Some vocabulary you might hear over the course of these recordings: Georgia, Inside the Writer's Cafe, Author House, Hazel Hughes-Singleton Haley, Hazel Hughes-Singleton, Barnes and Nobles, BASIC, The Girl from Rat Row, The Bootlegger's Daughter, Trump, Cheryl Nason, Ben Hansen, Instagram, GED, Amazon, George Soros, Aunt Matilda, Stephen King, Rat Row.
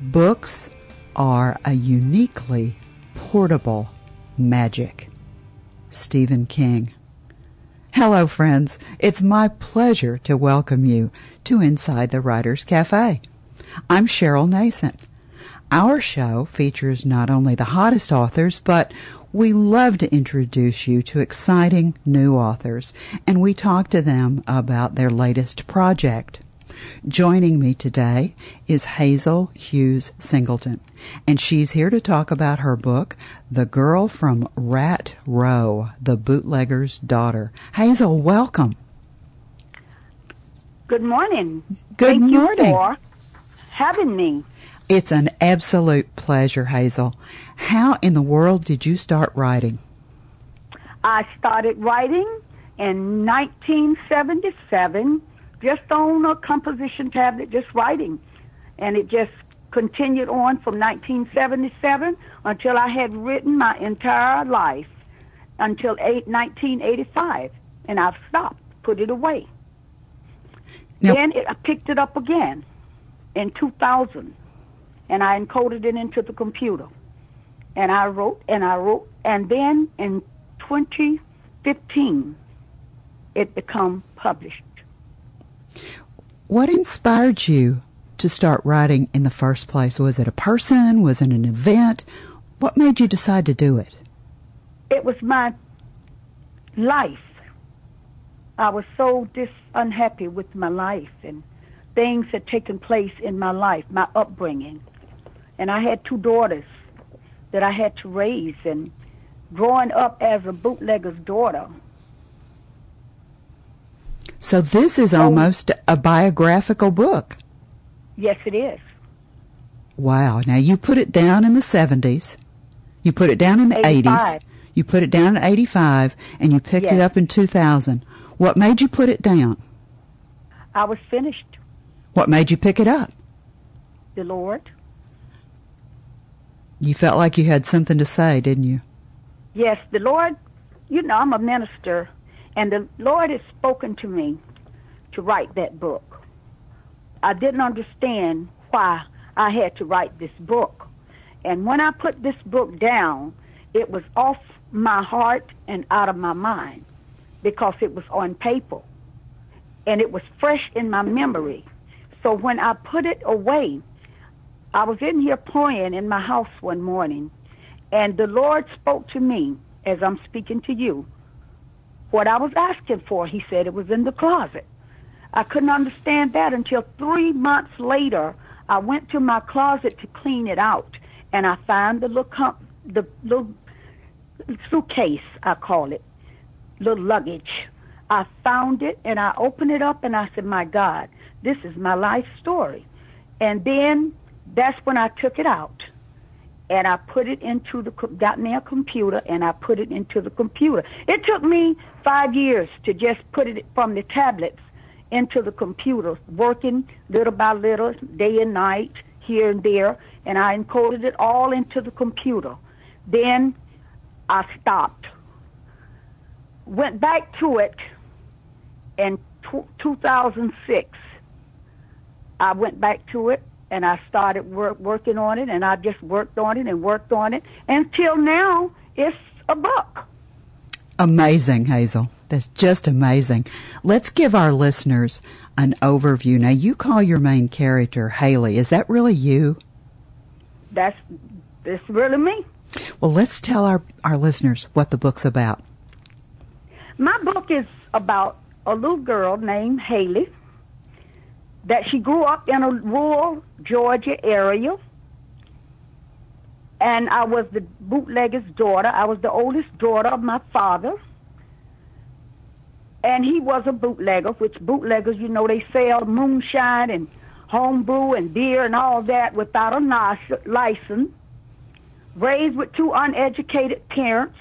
Books are a uniquely portable magic. Stephen King. Hello, friends. It's my pleasure to welcome you to Inside the Writer's Cafe. I'm Cheryl Nason. Our show features not only the hottest authors, but we love to introduce you to exciting new authors, and we talk to them about their latest project. Joining me today is Hazel Hughes-Singleton, and she's here to talk about her book, The Girl from Rat Row, The Bootlegger's Daughter. Hazel, welcome. Good morning. Thank you for having me. It's an absolute pleasure, Hazel. How in the world did you start writing? I started writing in 1977. Just on a composition tablet, just writing. And it just continued on from 1977 until I had written my entire life until 1985. And I've stopped, put it away. Now, then I picked it up again in 2000, and I encoded it into the computer. And I wrote, and I wrote, and then in 2015, it became published. What inspired you to start writing in the first place? Was it a person? Was it an event? What made you decide to do it? It was my life. I was so unhappy with my life, and things had taken place in my life, my upbringing. And I had two daughters that I had to raise, and growing up as a bootlegger's daughter. So this is almost a biographical book. Yes, it is. Wow. Now, you put it down in the 70s. You put it down in the 80s. You put it down in 85, and you picked it up in 2000. What made you put it down? I was finished. What made you pick it up? The Lord. You felt like you had something to say, didn't you? Yes, the Lord. You know, I'm a minister. And the Lord has spoken to me to write that book. I didn't understand why I had to write this book. And when I put this book down, it was off my heart and out of my mind because it was on paper. And it was fresh in my memory. So when I put it away, I was in here praying in my house one morning, and the Lord spoke to me as I'm speaking to you. What I was asking for, he said, it was in the closet. I couldn't understand that until 3 months later. I went to my closet to clean it out, and I found the little suitcase, I call it, little luggage. I found it, and I opened it up, and I said, my God, this is my life story. And then that's when I took it out. And I put it into got me a computer, and I put it into the computer. It took me 5 years to just put it from the tablets into the computer, working little by little, day and night, here and there, and I encoded it all into the computer. Then I stopped. Went back to it in 2006. I went back to it. And I started working on it, and I just worked on it until now. It's a book. Amazing, Hazel. That's just amazing. Let's give our listeners an overview. Now, you call your main character Haley. Is that really you? That's really me. Well, let's tell our listeners what the book's about. My book is about a little girl named Haley. That she grew up in a rural Georgia area, and I was the bootlegger's daughter. I was the oldest daughter of my father, and he was a bootlegger, which bootleggers, you know, they sell moonshine and homebrew and beer and all that without a license, raised with two uneducated parents.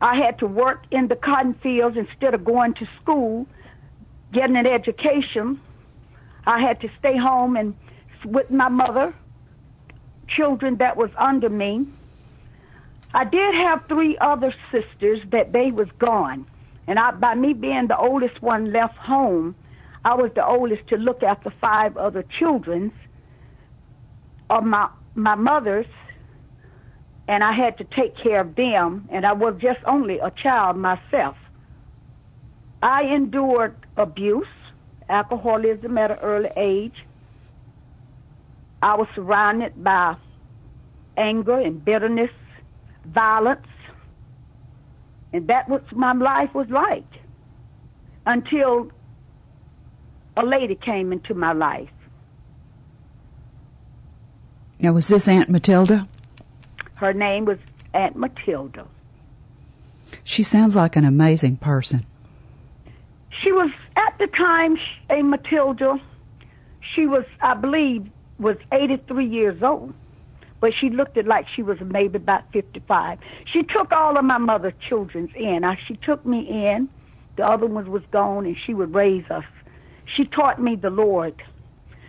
I had to work in the cotton fields instead of going to school, getting an education. I had to stay home and with my mother, children that was under me. I did have three other sisters that they was gone. And by me being the oldest one left home, I was the oldest to look after five other children. of my mother's, and I had to take care of them, and I was just only a child myself. I endured abuse, alcoholism at an early age. I was surrounded by anger and bitterness, violence, and that was my life was like until a lady came into my life. Now, was this Aunt Matilda? Her name was Aunt Matilda. She sounds like an amazing person. She was, at the time, Aunt Matilda, she was, I believe, was 83 years old, but she looked it like she was maybe about 55. She took all of my mother's children in. She took me in. The other ones was gone, and she would raise us. She taught me the Lord.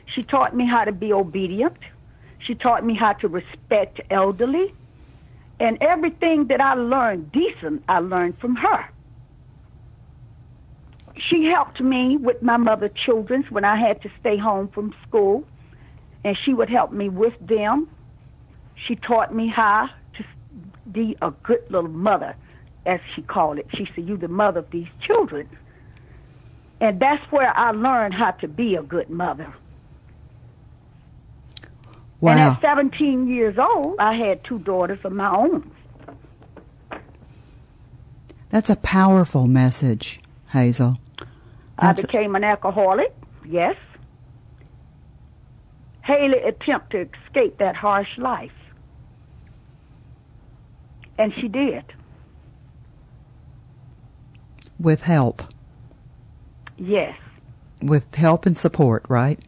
She taught me how to be obedient. She taught me how to respect elderly. And everything that I learned decent, I learned from her. She helped me with my mother's children when I had to stay home from school, and she would help me with them. She taught me how to be a good little mother, as she called it. She said, "You the mother of these children." And that's where I learned how to be a good mother. Wow. And at 17 years old, I had two daughters of my own. That's a powerful message, Hazel. I became an alcoholic, yes. Haley attempted to escape that harsh life, and she did. With help. Yes. With help and support, right?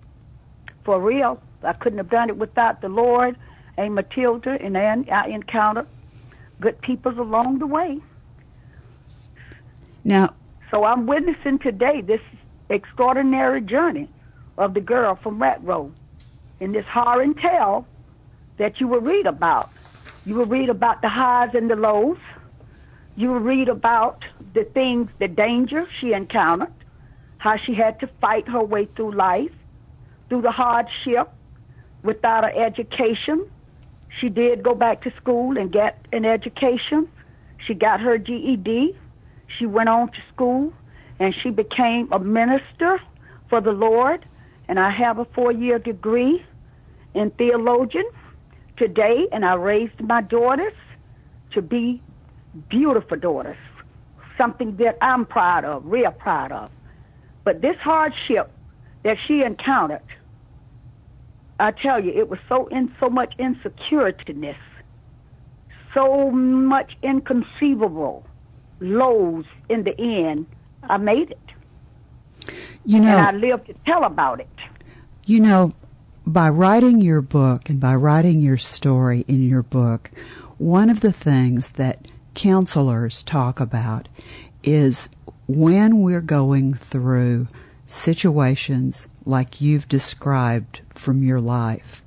For real. I couldn't have done it without the Lord, Aunt Matilda, and I encountered good people along the way. Now, so I'm witnessing today this extraordinary journey of the girl from Rat Row. And this horror and tale that you will read about. You will read about the highs and the lows. You will read about the things, the danger she encountered, how she had to fight her way through life, through the hardship, without her education. She did go back to school and get an education. She got her GED. She went on to school, and she became a minister for the Lord. And I have a 4-year degree in theologian today, and I raised my daughters to be beautiful daughters, something that I'm proud of, real proud of. But this hardship that she encountered, I tell you, it was so much insecurity, so much inconceivable lows. In the end, I made it. You know, and I lived to tell about it. You know, by writing your book and by writing your story in your book, one of the things that counselors talk about is when we're going through situations like you've described from your life,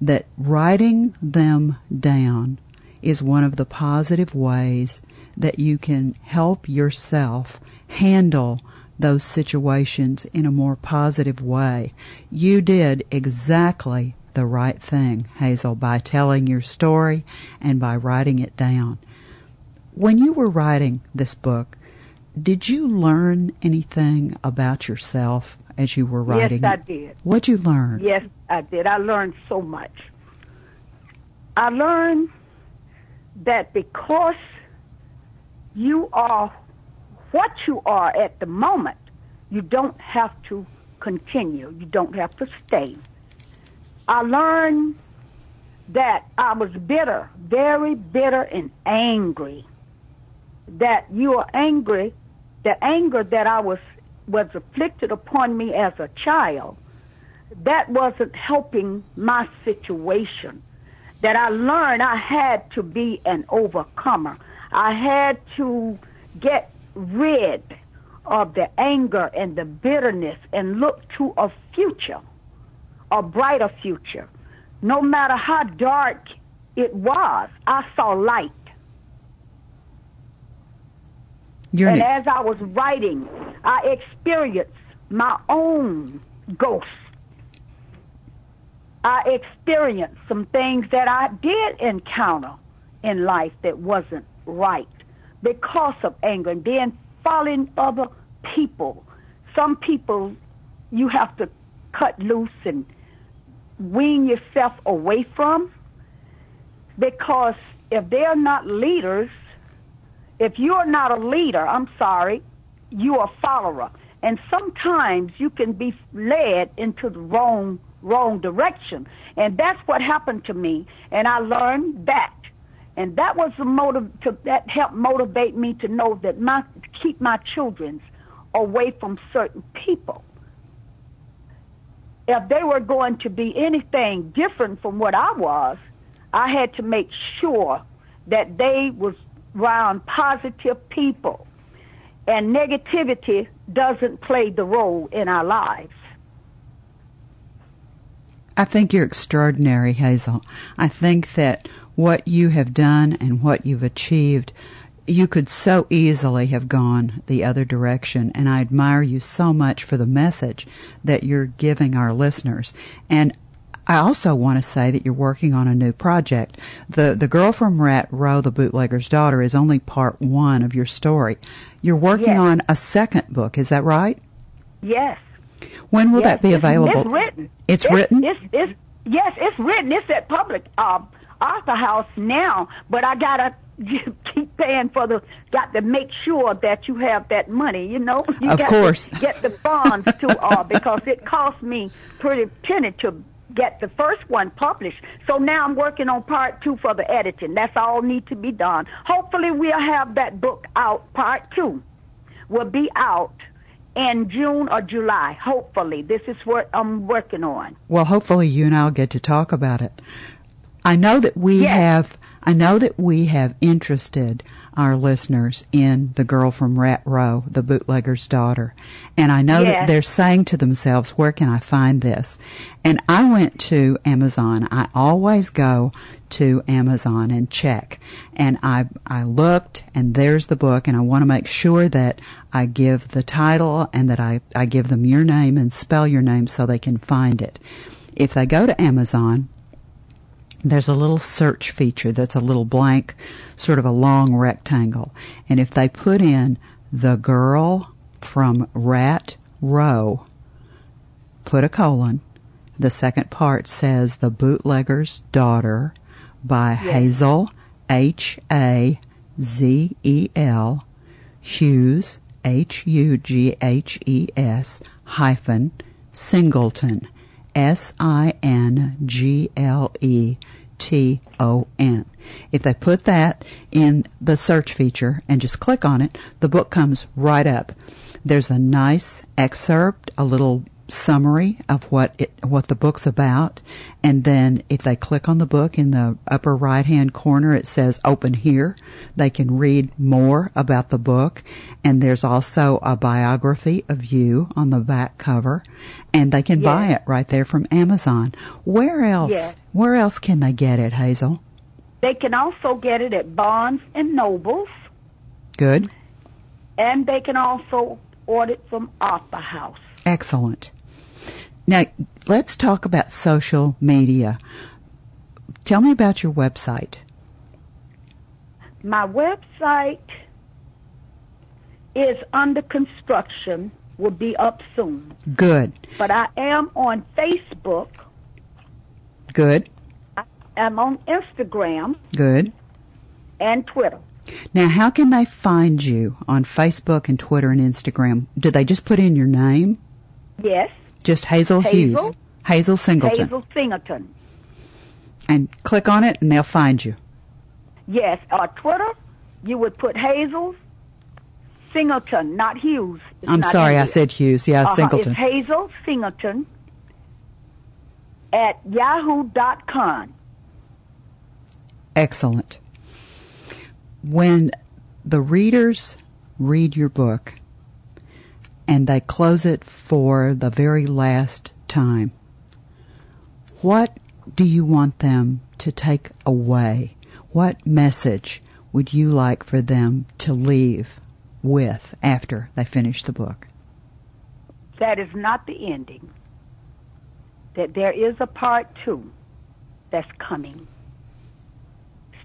that writing them down is one of the positive ways that you can help yourself handle those situations in a more positive way. You did exactly the right thing, Hazel, by telling your story and by writing it down. When you were writing this book, did you learn anything about yourself as you were writing? Yes, I did. What'd you learn? Yes, I did. I learned so much. I learned that because you are what you are at the moment, you don't have to continue. You don't have to stay. I learned that I was bitter, very bitter and angry. That you are angry, the anger that I was afflicted upon me as a child, that wasn't helping my situation. That I learned I had to be an overcomer. I had to get rid of the anger and the bitterness and look to a future, a brighter future. No matter how dark it was, I saw light. And as I was writing, I experienced my own ghost. I experienced some things that I did encounter in life that wasn't right because of anger and then following other people. Some people you have to cut loose and wean yourself away from, because if they're not leaders, if you're not a leader, I'm sorry, you're a follower. And sometimes you can be led into the wrong direction. And that's what happened to me. And I learned that. And that was the motive that helped motivate me to know that keep my children away from certain people. If they were going to be anything different from what I was, I had to make sure that they was around positive people. And negativity doesn't play the role in our lives. I think you're extraordinary, Hazel. I think that what you have done and what you've achieved, you could so easily have gone the other direction, and I admire you so much for the message that you're giving our listeners. And I also want to say that you're working on a new project. The Girl from Rat Row, The Bootlegger's Daughter, is only part one of your story. You're working on a second book, is that right? Yes. When will that be available? It's written. It's written? It's written. It's at Public Author House now, but I got to keep paying for got to make sure that you have that money, you know? Of course. Get the funds because it cost me pretty penny to get the first one published. So now I'm working on part two for the editing. That's all need to be done. Hopefully we'll have that book out. Part two will be out in June or July. Hopefully. This is what I'm working on. Well, hopefully you and I'll get to talk about it. I know that we have interested our listeners in The Girl from Rat Row, The Bootlegger's Daughter. And I know that they're saying to themselves, where can I find this? And I went to Amazon. I always go to Amazon and check. And I looked, and there's the book, and I want to make sure that I give the title and that I give them your name and spell your name so they can find it. If they go to Amazon, there's a little search feature that's a little blank, sort of a long rectangle. And if they put in The Girl from Rat Row, put a colon, the second part says The Bootlegger's Daughter by Hazel, Hazel, Hughes, Hughes, - Singleton. Singleton. If they put that in the search feature and just click on it, the book comes right up. There's a nice excerpt, a little summary of what the book's about, and then if they click on the book in the upper right-hand corner, it says open here. They can read more about the book, and there's also a biography of you on the back cover, and they can buy it right there from Amazon. Where else can they get it, Hazel? They can also get it at Barnes and Nobles. Good. And they can also order it from Author House. Excellent. Now, let's talk about social media. Tell me about your website. My website is under construction, will be up soon. Good. But I am on Facebook. Good. I'm on Instagram. Good. And Twitter. Now, how can they find you on Facebook and Twitter and Instagram? Do they just put in your name? Yes. Just Hazel Hughes. Hazel Singleton. Hazel Singleton. And click on it and they'll find you. Yes. On Twitter, you would put Hazel Singleton, not Hughes. I'm sorry, I said Hughes. Yeah, Singleton. It's Hazel Singleton at yahoo.com. Excellent. When the readers read your book, and they close it for the very last time, what do you want them to take away? What message would you like for them to leave with after they finish the book? That is not the ending. that there is a part two that's coming.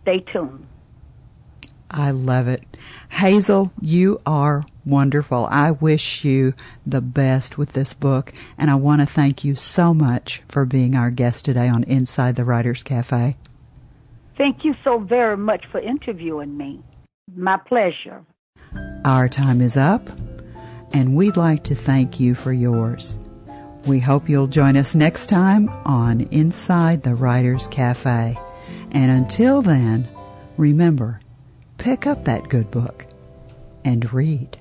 Stay tuned. I love it. Hazel, you are wonderful. I wish you the best with this book, and I want to thank you so much for being our guest today on Inside the Writer's Cafe. Thank you so very much for interviewing me. My pleasure. Our time is up, and we'd like to thank you for yours. We hope you'll join us next time on Inside the Writer's Cafe. And until then, remember, pick up that good book and read.